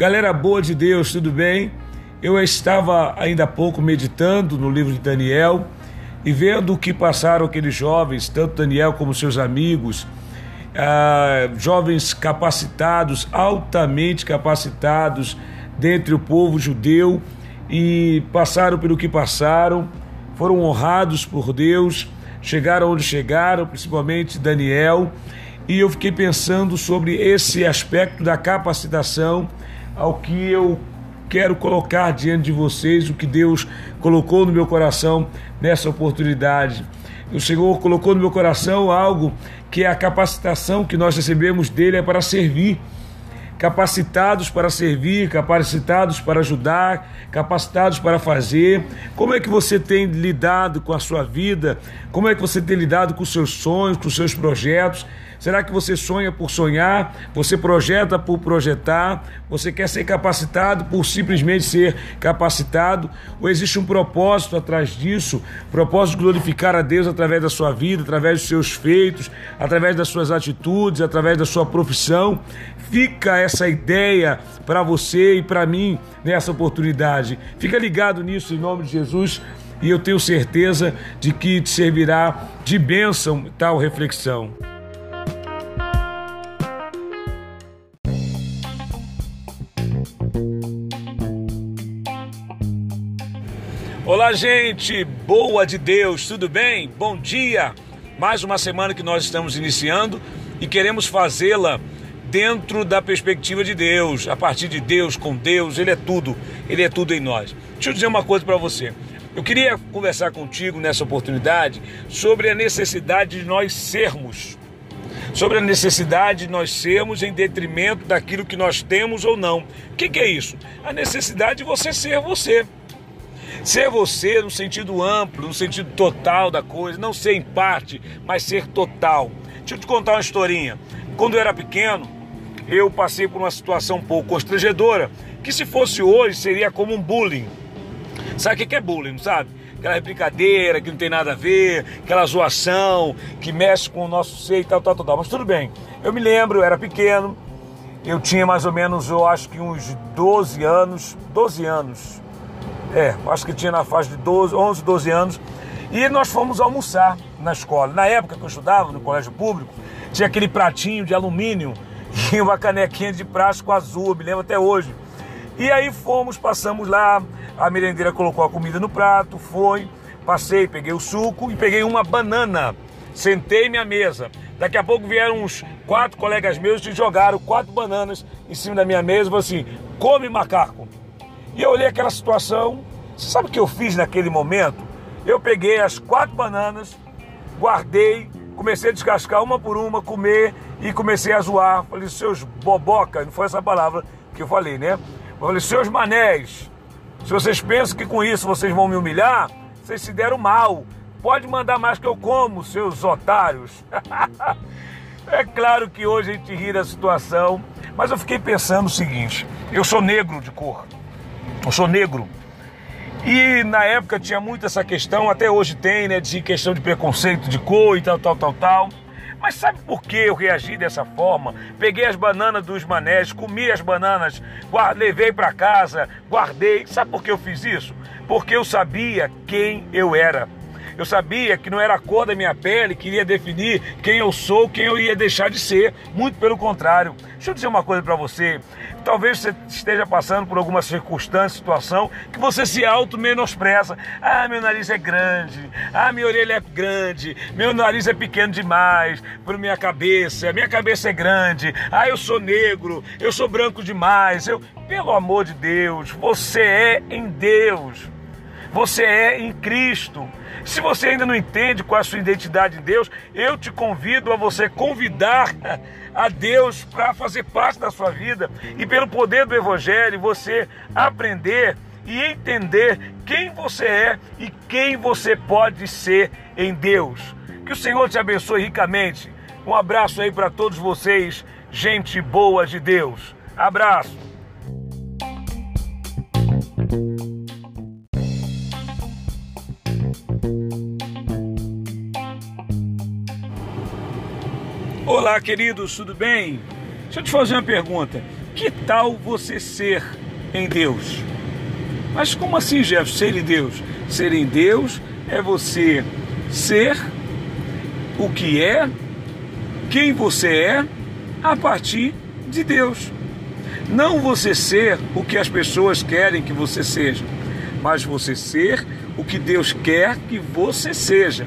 Galera boa de Deus, tudo bem? Eu estava ainda há pouco meditando no livro de Daniel e vendo o que passaram aqueles jovens, tanto Daniel como seus amigos, jovens capacitados, altamente capacitados dentre o povo judeu, e passaram pelo que passaram, foram honrados por Deus, chegaram onde chegaram, principalmente Daniel, e eu fiquei pensando sobre esse aspecto da capacitação, ao que eu quero colocar diante de vocês o que Deus colocou no meu coração nessa oportunidade. O Senhor colocou no meu coração algo que é a capacitação que nós recebemos dele é para servir. Capacitados para servir, capacitados para ajudar, capacitados para fazer. Como é que você tem lidado com a sua vida? Como é que você tem lidado com os seus sonhos, com os seus projetos? Será que você sonha por sonhar? Você projeta por projetar? Você quer ser capacitado por simplesmente ser capacitado? Ou existe um propósito atrás disso? Propósito de glorificar a Deus através da sua vida, através dos seus feitos, através das suas atitudes, através da sua profissão? Fica essa ideia para você e para mim nessa oportunidade. Fica ligado nisso em nome de Jesus e eu tenho certeza de que te servirá de bênção tal reflexão. Olá, gente boa de Deus, tudo bem? Bom dia! Mais uma semana que nós estamos iniciando e queremos fazê-la dentro da perspectiva de Deus, a partir de Deus, com Deus. Ele é tudo em nós. Deixa eu dizer uma coisa para você. Eu queria conversar contigo nessa oportunidade sobre a necessidade de nós sermos, sobre a necessidade de nós sermos em detrimento daquilo que nós temos ou não. O que é isso? A necessidade de você ser você. Ser você no sentido amplo, no sentido total da coisa, não ser em parte, mas ser total. Deixa eu te contar uma historinha. Quando eu era pequeno, eu passei por uma situação um pouco constrangedora, que se fosse hoje seria como um bullying. Sabe o que é bullying, sabe? Aquela brincadeira que não tem nada a ver, aquela zoação que mexe com o nosso ser e tal. Mas tudo bem, eu me lembro, eu era pequeno, eu tinha mais ou menos, eu acho que uns 12 anos. É, acho que tinha na faixa de 11, 12 anos. E nós fomos almoçar na escola. Na época que eu estudava, no colégio público, tinha aquele pratinho de alumínio e uma canequinha de plástico azul, me lembro até hoje. E aí fomos, passamos lá, a merendeira colocou a comida no prato, foi, passei, peguei o suco e peguei uma banana. Sentei-me à mesa. Daqui a pouco vieram uns 4 colegas meus e jogaram 4 bananas em cima da minha mesa e falaram assim: come, macaco. E eu olhei aquela situação, você sabe o que eu fiz naquele momento? Eu peguei as 4 bananas, guardei, comecei a descascar uma por uma, comer e comecei a zoar. Falei, seus boboca, não foi essa palavra que eu falei, né? Eu falei, seus manés, se vocês pensam que com isso vocês vão me humilhar, vocês se deram mal. Pode mandar mais que eu como, seus otários. É claro que hoje a gente ri da situação, mas eu fiquei pensando o seguinte, eu sou negro de cor. Eu sou negro e na época tinha muito essa questão, até hoje tem, né, de questão de preconceito de cor e tal. Mas sabe por que eu reagi dessa forma? Peguei as bananas dos manés, comi as bananas, levei para casa, guardei. Sabe por que eu fiz isso? Porque eu sabia quem eu era. Eu sabia que não era a cor da minha pele que iria definir quem eu sou, quem eu ia deixar de ser. Muito pelo contrário. Deixa eu dizer uma coisa para você. Talvez você esteja passando por alguma circunstância, situação, que você se auto-menospreza. Ah, meu nariz é grande. Ah, minha orelha é grande. Meu nariz é pequeno demais para minha cabeça. Minha cabeça é grande. Ah, eu sou negro. Eu sou branco demais. Pelo amor de Deus, você é em Deus. Você é em Cristo. Se você ainda não entende qual é a sua identidade em Deus, eu te convido a você convidar a Deus para fazer parte da sua vida e pelo poder do Evangelho você aprender e entender quem você é e quem você pode ser em Deus. Que o Senhor te abençoe ricamente. Um abraço aí para todos vocês, gente boa de Deus. Abraço. Olá, queridos, tudo bem? Deixa eu te fazer uma pergunta. que tal você ser em Deus? Mas como assim, Jefferson, ser em Deus? Ser em Deus é você ser o que é, quem você é, a partir de Deus. Não você ser o que as pessoas querem que você seja, mas você ser o que Deus quer que você seja.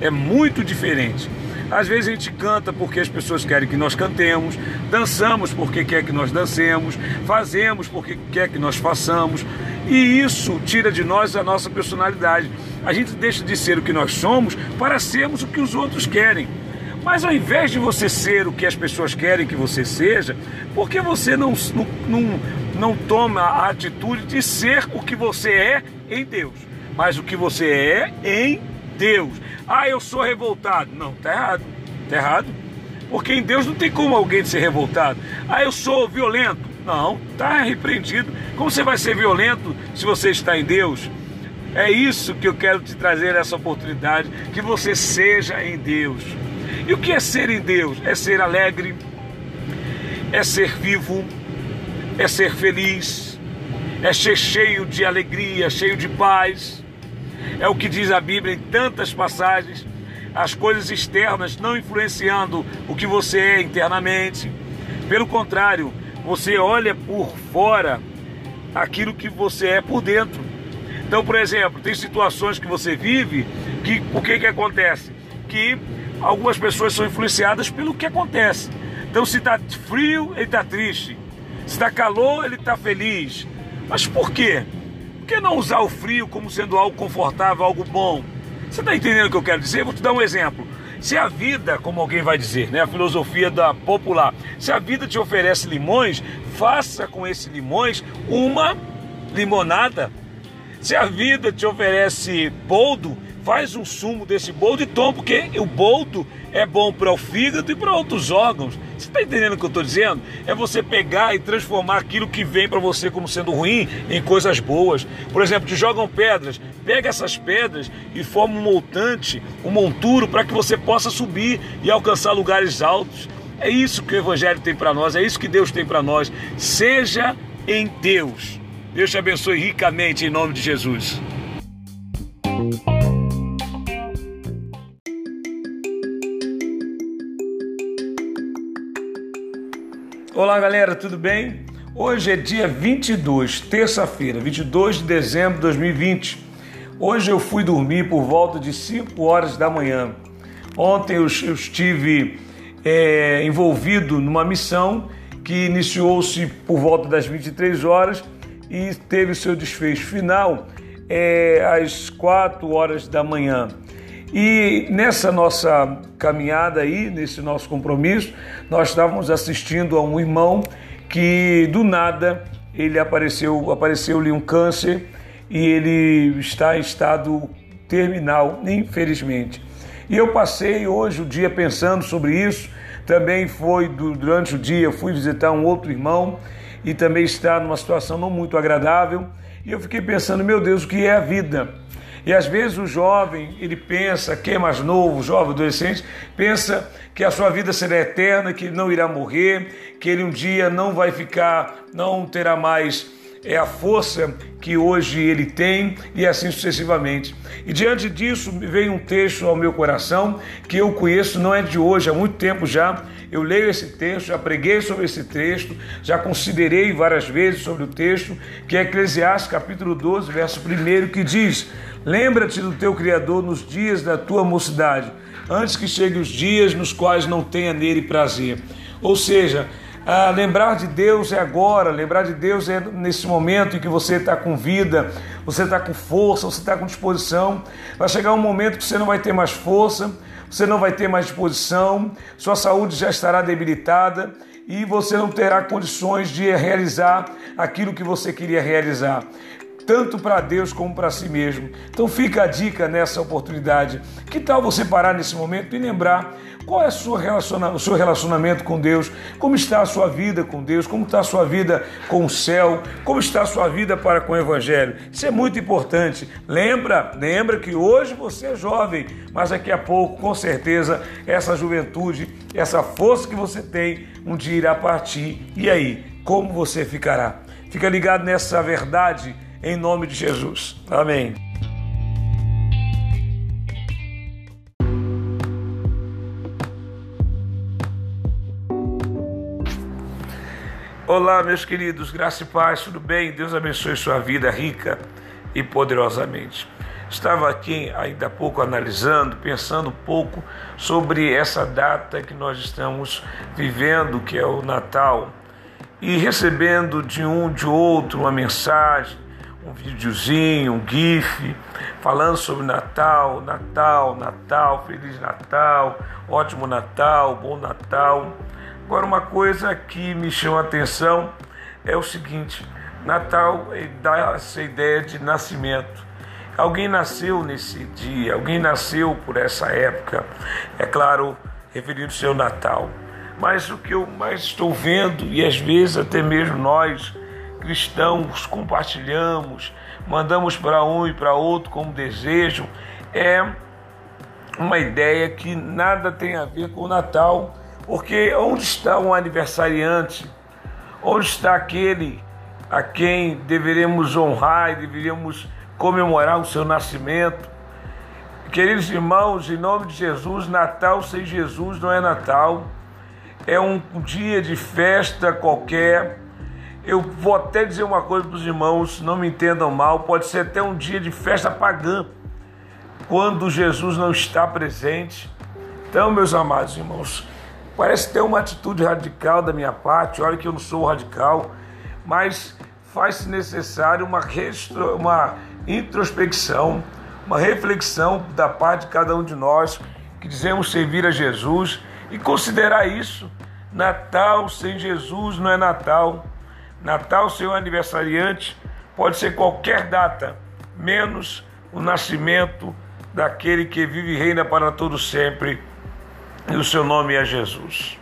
É muito diferente. Às vezes a gente canta porque as pessoas querem que nós cantemos, dançamos porque quer que nós dancemos, fazemos porque quer que nós façamos, e isso tira de nós a nossa personalidade. A gente deixa de ser o que nós somos para sermos o que os outros querem. Mas ao invés de você ser o que as pessoas querem que você seja, por que você não toma a atitude de ser o que você é em Deus, mas o que você é em Deus? Ah, eu sou revoltado. Não, tá errado. Tá errado. Porque em Deus não tem como alguém ser revoltado. Ah, eu sou violento. Não, tá repreendido. Como você vai ser violento se você está em Deus? É isso que eu quero te trazer nessa oportunidade, que você seja em Deus. E o que é ser em Deus? É ser alegre, é ser vivo, é ser feliz, é ser cheio de alegria, cheio de paz. É o que diz a Bíblia em tantas passagens, as coisas externas não influenciando o que você é internamente. Pelo contrário, você olha por fora aquilo que você é por dentro. Então, por exemplo, tem situações que você vive que o que acontece? Que algumas pessoas são influenciadas pelo que acontece. Então, se está frio, ele está triste. Se está calor, ele está feliz. Mas por quê? Por que não usar o frio como sendo algo confortável, algo bom? Você está entendendo o que eu quero dizer? Eu vou te dar um exemplo. Se a vida, como alguém vai dizer, né, a filosofia da popular, se a vida te oferece limões, faça com esses limões uma limonada. Se a vida te oferece boldo, faz um sumo desse boldo e toma, porque o boldo é bom para o fígado e para outros órgãos. Você está entendendo o que eu estou dizendo? É você pegar e transformar aquilo que vem para você como sendo ruim em coisas boas. Por exemplo, te jogam pedras, pega essas pedras e forma um montante, um monturo, para que você possa subir e alcançar lugares altos. É isso que o Evangelho tem para nós, é isso que Deus tem para nós. Seja em Deus. Deus te abençoe ricamente em nome de Jesus. Olá galera, tudo bem? Hoje é dia 22, terça-feira, 22 de dezembro de 2020. Hoje eu fui dormir por volta de 5 horas da manhã. Ontem eu estive envolvido numa missão que iniciou-se por volta das 23 horas e teve seu desfecho final às 4 horas da manhã. E nessa nossa caminhada aí, nesse nosso compromisso, nós estávamos assistindo a um irmão que do nada ele apareceu-lhe um câncer e ele está em estado terminal, infelizmente. E eu passei hoje o dia pensando sobre isso. Também foi durante o dia, eu fui visitar um outro irmão e também está numa situação não muito agradável, e eu fiquei pensando, meu Deus, o que é a vida? E às vezes o jovem, ele pensa, quem é mais novo, o jovem, adolescente, pensa que a sua vida será eterna, que ele não irá morrer, que ele um dia não vai ficar, não terá mais a força que hoje ele tem, e assim sucessivamente. E diante disso veio um texto ao meu coração que eu conheço, não é de hoje, há muito tempo já. Eu leio esse texto, já preguei sobre esse texto, já considerei várias vezes sobre o texto, que é Eclesiastes capítulo 12, verso 1, que diz: lembra-te do teu Criador nos dias da tua mocidade, antes que cheguem os dias nos quais não tenha nele prazer. Ou seja, lembrar de Deus é agora, lembrar de Deus é nesse momento em que você está com vida, você está com força, você está com disposição. Vai chegar um momento que você não vai ter mais força, você não vai ter mais disposição, sua saúde já estará debilitada e você não terá condições de realizar aquilo que você queria realizar, tanto para Deus como para si mesmo. Então fica a dica nessa oportunidade. Que tal você parar nesse momento e lembrar qual é o seu relacionamento com Deus, como está a sua vida com Deus, como está a sua vida com o céu, como está a sua vida para com o Evangelho. Isso é muito importante. Lembra que hoje você é jovem, mas daqui a pouco, com certeza, essa juventude, essa força que você tem, um dia irá partir. E aí? como você ficará. Fica ligado nessa verdade em nome de Jesus. Amém. Olá, meus queridos, graça e paz, tudo bem? Deus abençoe sua vida rica e poderosamente. Estava aqui ainda há pouco analisando, pensando um pouco sobre essa data que nós estamos vivendo, que é o Natal, e recebendo de outro uma mensagem, um videozinho, um gif, falando sobre Natal, Natal, Natal, Feliz Natal, ótimo Natal, bom Natal. Agora, uma coisa que me chama a atenção é o seguinte: Natal dá essa ideia de nascimento. Alguém nasceu nesse dia, alguém nasceu por essa época, é claro, referindo-se ao Natal. Mas o que eu mais estou vendo, e às vezes até mesmo nós, cristãos, compartilhamos, mandamos para um e para outro como desejo, é uma ideia que nada tem a ver com o Natal, porque onde está um aniversariante? Onde está aquele a quem deveremos honrar e deveríamos comemorar o seu nascimento? Queridos irmãos, em nome de Jesus, Natal sem Jesus não é Natal, é um dia de festa qualquer. Eu vou até dizer uma coisa para os irmãos, não me entendam mal, pode ser até um dia de festa pagã, quando Jesus não está presente. Então, meus amados irmãos, parece ter uma atitude radical da minha parte, olha que eu não sou radical, mas faz-se necessário uma introspecção, uma reflexão da parte de cada um de nós que dizemos servir a Jesus e considerar isso. Natal sem Jesus não é Natal. Natal sem o aniversariante pode ser qualquer data, menos o nascimento daquele que vive e reina para todo sempre, e o seu nome é Jesus.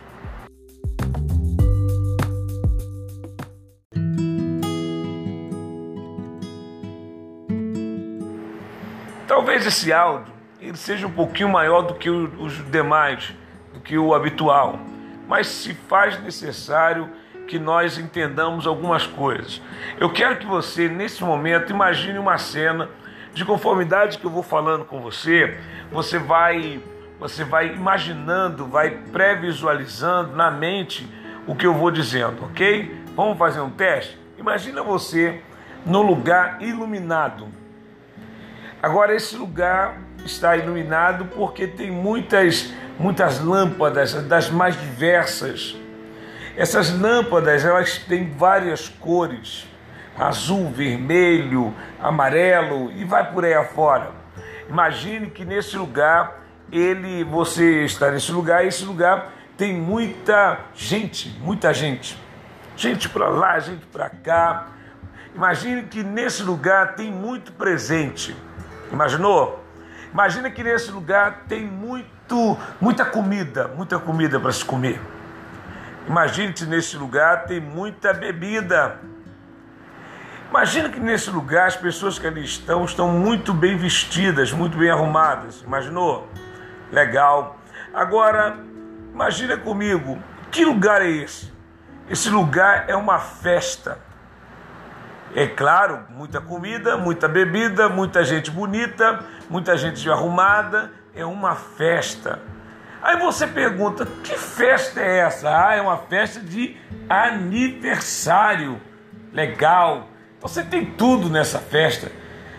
Talvez esse áudio ele seja um pouquinho maior do que os demais, do que o habitual, mas se faz necessário que nós entendamos algumas coisas. Eu quero que você, nesse momento, imagine uma cena. De conformidade que eu vou falando com você, você vai imaginando, vai pré-visualizando na mente o que eu vou dizendo, ok? Vamos fazer um teste? Imagina você num lugar iluminado. Agora, esse lugar está iluminado porque tem muitas lâmpadas, das mais diversas. Essas lâmpadas, elas têm várias cores: azul, vermelho, amarelo, e vai por aí afora. Imagine que nesse lugar... você está nesse lugar, e esse lugar tem muita gente. Gente para lá, gente para cá. Imagine que nesse lugar tem muito presente. Imaginou? Imagina que nesse lugar tem muita comida para se comer. Imagine que nesse lugar tem muita bebida. Imagina que nesse lugar as pessoas que ali estão muito bem vestidas, muito bem arrumadas. Imaginou? Legal. Agora, imagina comigo, que lugar é esse? Esse lugar é uma festa. É claro, muita comida, muita bebida, muita gente bonita, muita gente arrumada, é uma festa. Aí você pergunta, que festa é essa? Ah, é uma festa de aniversário. Legal. Você tem tudo nessa festa.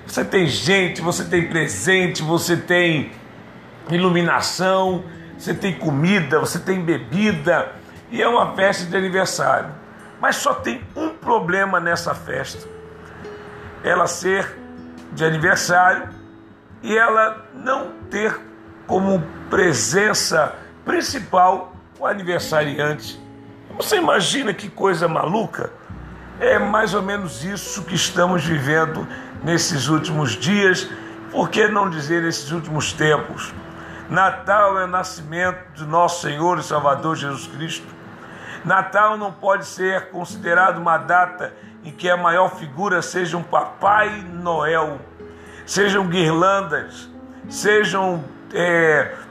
Você tem gente, você tem presente, você tem iluminação, você tem comida, você tem bebida, e é uma festa de aniversário. Mas só tem um problema nessa festa: ela ser de aniversário e ela não ter como presença principal o aniversariante. Você imagina que coisa maluca? É mais ou menos isso que estamos vivendo nesses últimos dias, por que não dizer nesses últimos tempos? Natal é o nascimento de nosso Senhor e Salvador Jesus Cristo. Natal não pode ser considerado uma data em que a maior figura seja um Papai Noel, sejam guirlandas, sejam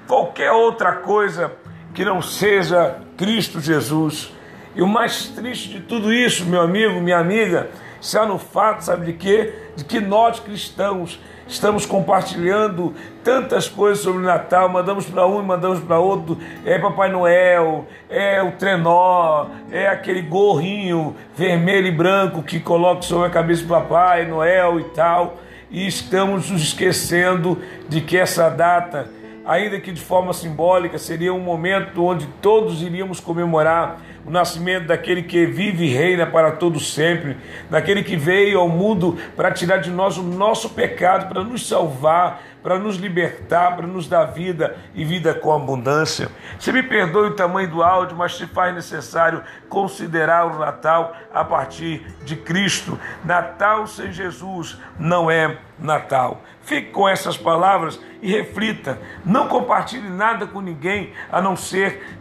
qualquer outra coisa que não seja Cristo Jesus. E o mais triste de tudo isso, meu amigo, minha amiga, está no fato, sabe de quê? De que nós cristãos estamos compartilhando tantas coisas sobre o Natal, mandamos para um e mandamos para outro, é Papai Noel, é o trenó, é aquele gorrinho vermelho e branco que coloca sobre a cabeça do Papai Noel e tal, e estamos nos esquecendo de que essa data, ainda que de forma simbólica, seria um momento onde todos iríamos comemorar o nascimento daquele que vive e reina para todo sempre, daquele que veio ao mundo para tirar de nós o nosso pecado, para nos salvar, para nos libertar, para nos dar vida e vida com abundância. Você me perdoe o tamanho do áudio, mas se faz necessário considerar o Natal a partir de Cristo. Natal sem Jesus não é Natal. Fique com essas palavras e reflita. Não compartilhe nada com ninguém, a não ser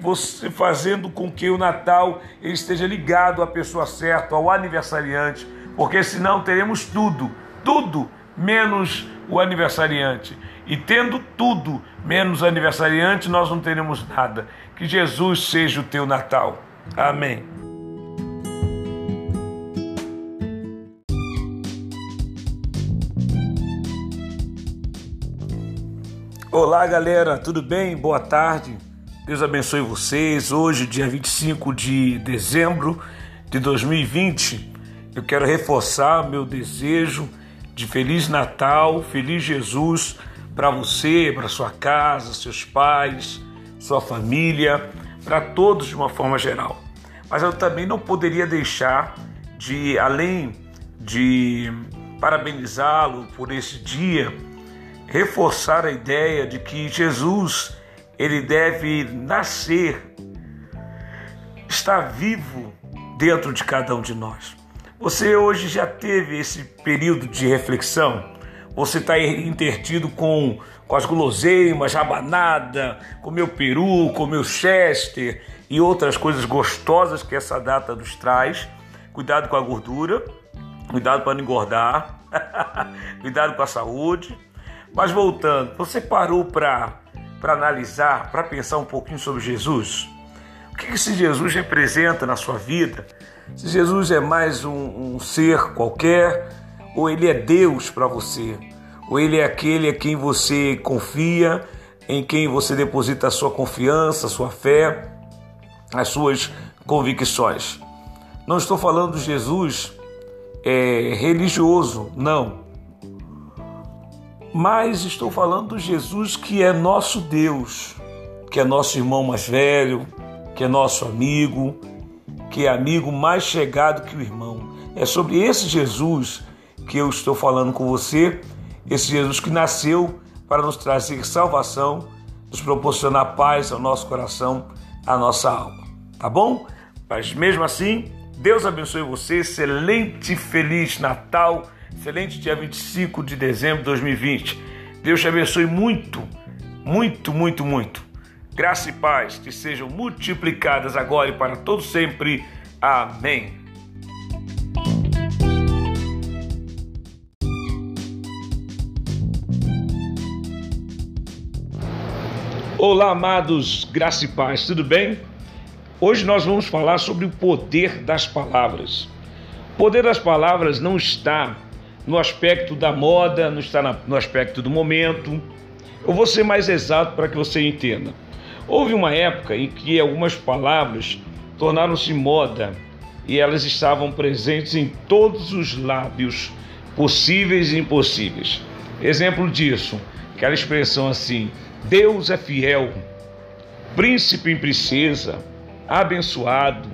você fazendo com que o Natal esteja ligado à pessoa certa, ao aniversariante, porque senão teremos tudo menos o aniversariante. E tendo tudo menos aniversariante, nós não teremos nada. Que Jesus seja o teu Natal. Amém. Olá, galera, tudo bem? Boa tarde. Deus abençoe vocês. Hoje, dia 25 de dezembro de 2020, eu quero reforçar meu desejo de Feliz Natal, Feliz Jesus para você, para sua casa, seus pais, sua família, para todos de uma forma geral. Mas eu também não poderia deixar de, além de parabenizá-lo por esse dia, reforçar a ideia de que Jesus, ele deve nascer, estar vivo dentro de cada um de nós. Você hoje já teve esse período de reflexão? Você está entretido com as guloseimas, rabanada, comeu peru, comeu chester e outras coisas gostosas que essa data nos traz. Cuidado com a gordura, cuidado para não engordar, cuidado com a saúde. Mas voltando, você parou para analisar, para pensar um pouquinho sobre Jesus? O que esse Jesus representa na sua vida? Se Jesus é mais um ser qualquer, ou ele é Deus para você, ou ele é aquele a quem você confia, em quem você deposita a sua confiança, a sua fé, as suas convicções. Não estou falando de Jesus religioso, não. Mas estou falando do Jesus que é nosso Deus, que é nosso irmão mais velho, que é nosso amigo, que é amigo mais chegado que o irmão. É sobre esse Jesus que eu estou falando com você, esse Jesus que nasceu para nos trazer salvação, nos proporcionar paz ao nosso coração, à nossa alma, tá bom? Mas mesmo assim, Deus abençoe você, excelente, feliz Natal, excelente dia 25 de dezembro de 2020. Deus te abençoe muito, muito, muito, muito. Graça e paz que sejam multiplicadas agora e para todo sempre. Amém. Olá, amados, graça e paz, tudo bem? Hoje nós vamos falar sobre o poder das palavras. O poder das palavras não está no aspecto da moda, não está no aspecto do momento. Eu vou ser mais exato para que você entenda. Houve uma época em que algumas palavras tornaram-se moda e elas estavam presentes em todos os lábios possíveis e impossíveis. Exemplo disso, aquela expressão assim, Deus é fiel, príncipe e princesa, abençoado,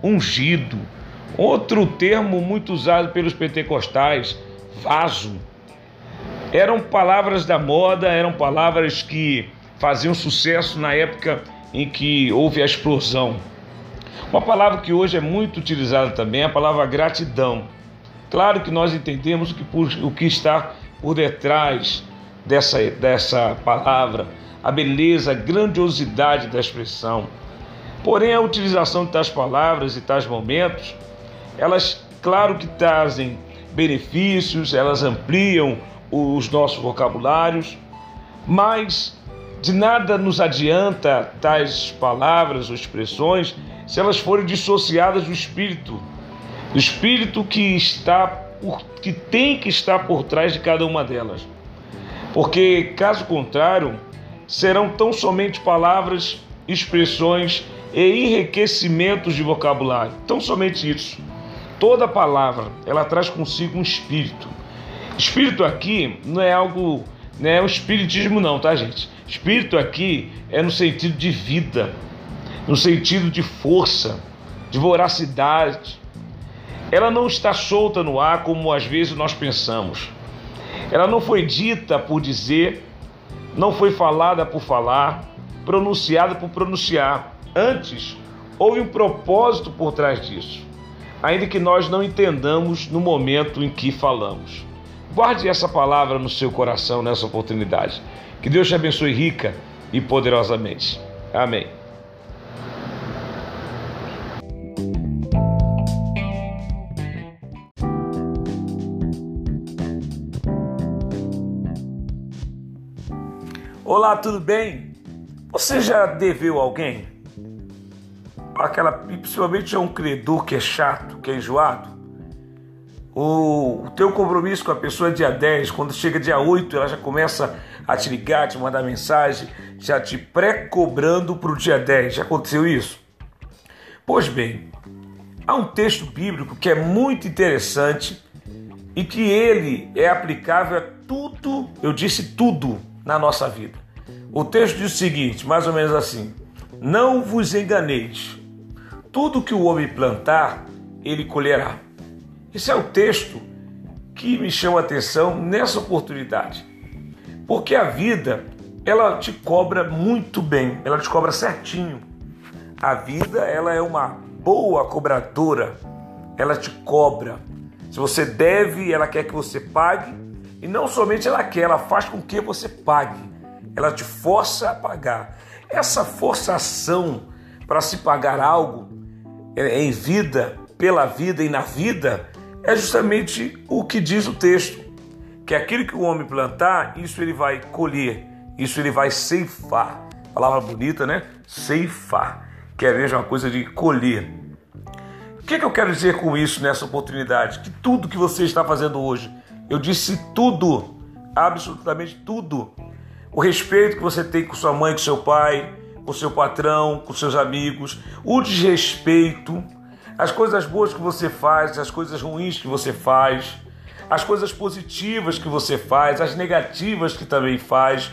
ungido. Outro termo muito usado pelos pentecostais, vaso. Eram palavras da moda, eram palavras que faziam sucesso na época em que houve a explosão. Uma palavra que hoje é muito utilizada também é a palavra gratidão. Claro que nós entendemos o que está por detrás dessa palavra, a beleza, a grandiosidade da expressão. Porém, a utilização de tais palavras e tais momentos, elas, claro que trazem benefícios, elas ampliam os nossos vocabulários, mas de nada nos adianta tais palavras ou expressões se elas forem dissociadas do espírito que tem que estar por trás de cada uma delas. Porque, caso contrário, serão tão somente palavras, expressões e enriquecimentos de vocabulário. Tão somente isso. Toda palavra, ela traz consigo um espírito. Espírito aqui não é algo, não é o espiritismo não, tá, gente? Espírito aqui é no sentido de vida, no sentido de força, de voracidade. Ela não está solta no ar como às vezes nós pensamos. Ela não foi dita por dizer, não foi falada por falar, pronunciada por pronunciar. Antes, houve um propósito por trás disso, ainda que nós não entendamos no momento em que falamos. Guarde essa palavra no seu coração nessa oportunidade. Que Deus te abençoe rica e poderosamente. Amém. Olá, tudo bem? Você já deveu alguém? Aquela, principalmente é um credor que é chato, que é enjoado. O teu compromisso com a pessoa é dia 10, quando chega dia 8, ela já começa a te ligar, te mandar mensagem, já te pré-cobrando para o dia 10. Já aconteceu isso? Pois bem, há um texto bíblico que é muito interessante e que ele é aplicável a tudo, eu disse tudo, na nossa vida. O texto diz o seguinte, mais ou menos assim: não vos enganeis, tudo que o homem plantar, ele colherá. Esse é o texto que me chama a atenção nessa oportunidade, porque a vida, ela te cobra muito bem, ela te cobra certinho. A vida, ela é uma boa cobradora, ela te cobra. Se você deve, ela quer que você pague. E não somente ela quer, ela faz com que você pague. Ela te força a pagar. Essa forçação para se pagar algo em vida, pela vida e na vida, é justamente o que diz o texto. Que aquilo que o homem plantar, isso ele vai colher, isso ele vai ceifar. Palavra bonita, né? Ceifar. Que é mesmo uma coisa de colher. O que eu quero dizer com isso nessa oportunidade? Que tudo que você está fazendo hoje, eu disse tudo, absolutamente tudo. O respeito que você tem com sua mãe, com seu pai, com seu patrão, com seus amigos, o desrespeito, as coisas boas que você faz, as coisas ruins que você faz, as coisas positivas que você faz, as negativas que também faz,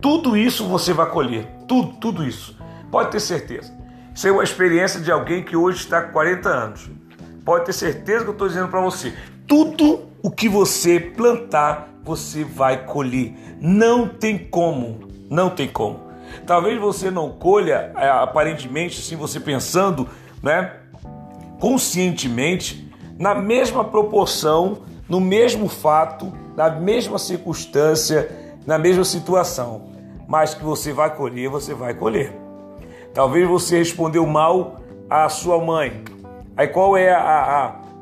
tudo isso você vai colher, tudo isso. Pode ter certeza. Isso é uma experiência de alguém que hoje está com 40 anos. Pode ter certeza que eu estou dizendo para você. Tudo o que você plantar, você vai colher. Não tem como, não tem como. Talvez você não colha, aparentemente, assim você pensando, né, conscientemente, na mesma proporção, no mesmo fato, na mesma circunstância, na mesma situação. Mas que você vai colher, você vai colher. Talvez você respondeu mal à sua mãe. Aí qual é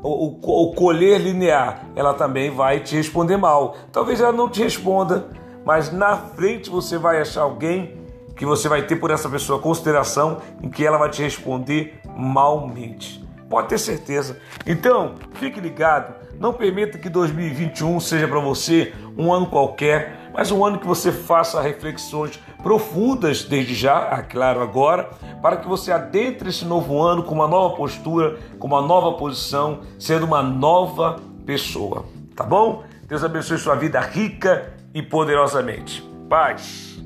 o colher linear? Ela também vai te responder mal. Talvez ela não te responda, mas na frente você vai achar alguém que você vai ter por essa pessoa consideração em que ela vai te responder malmente. Pode ter certeza. Então, fique ligado. Não permita que 2021 seja para você um ano qualquer, mas um ano que você faça reflexões profundas desde já, claro, agora, para que você adentre esse novo ano com uma nova postura, com uma nova posição, sendo uma nova pessoa, tá bom? Deus abençoe sua vida rica e poderosamente. Paz!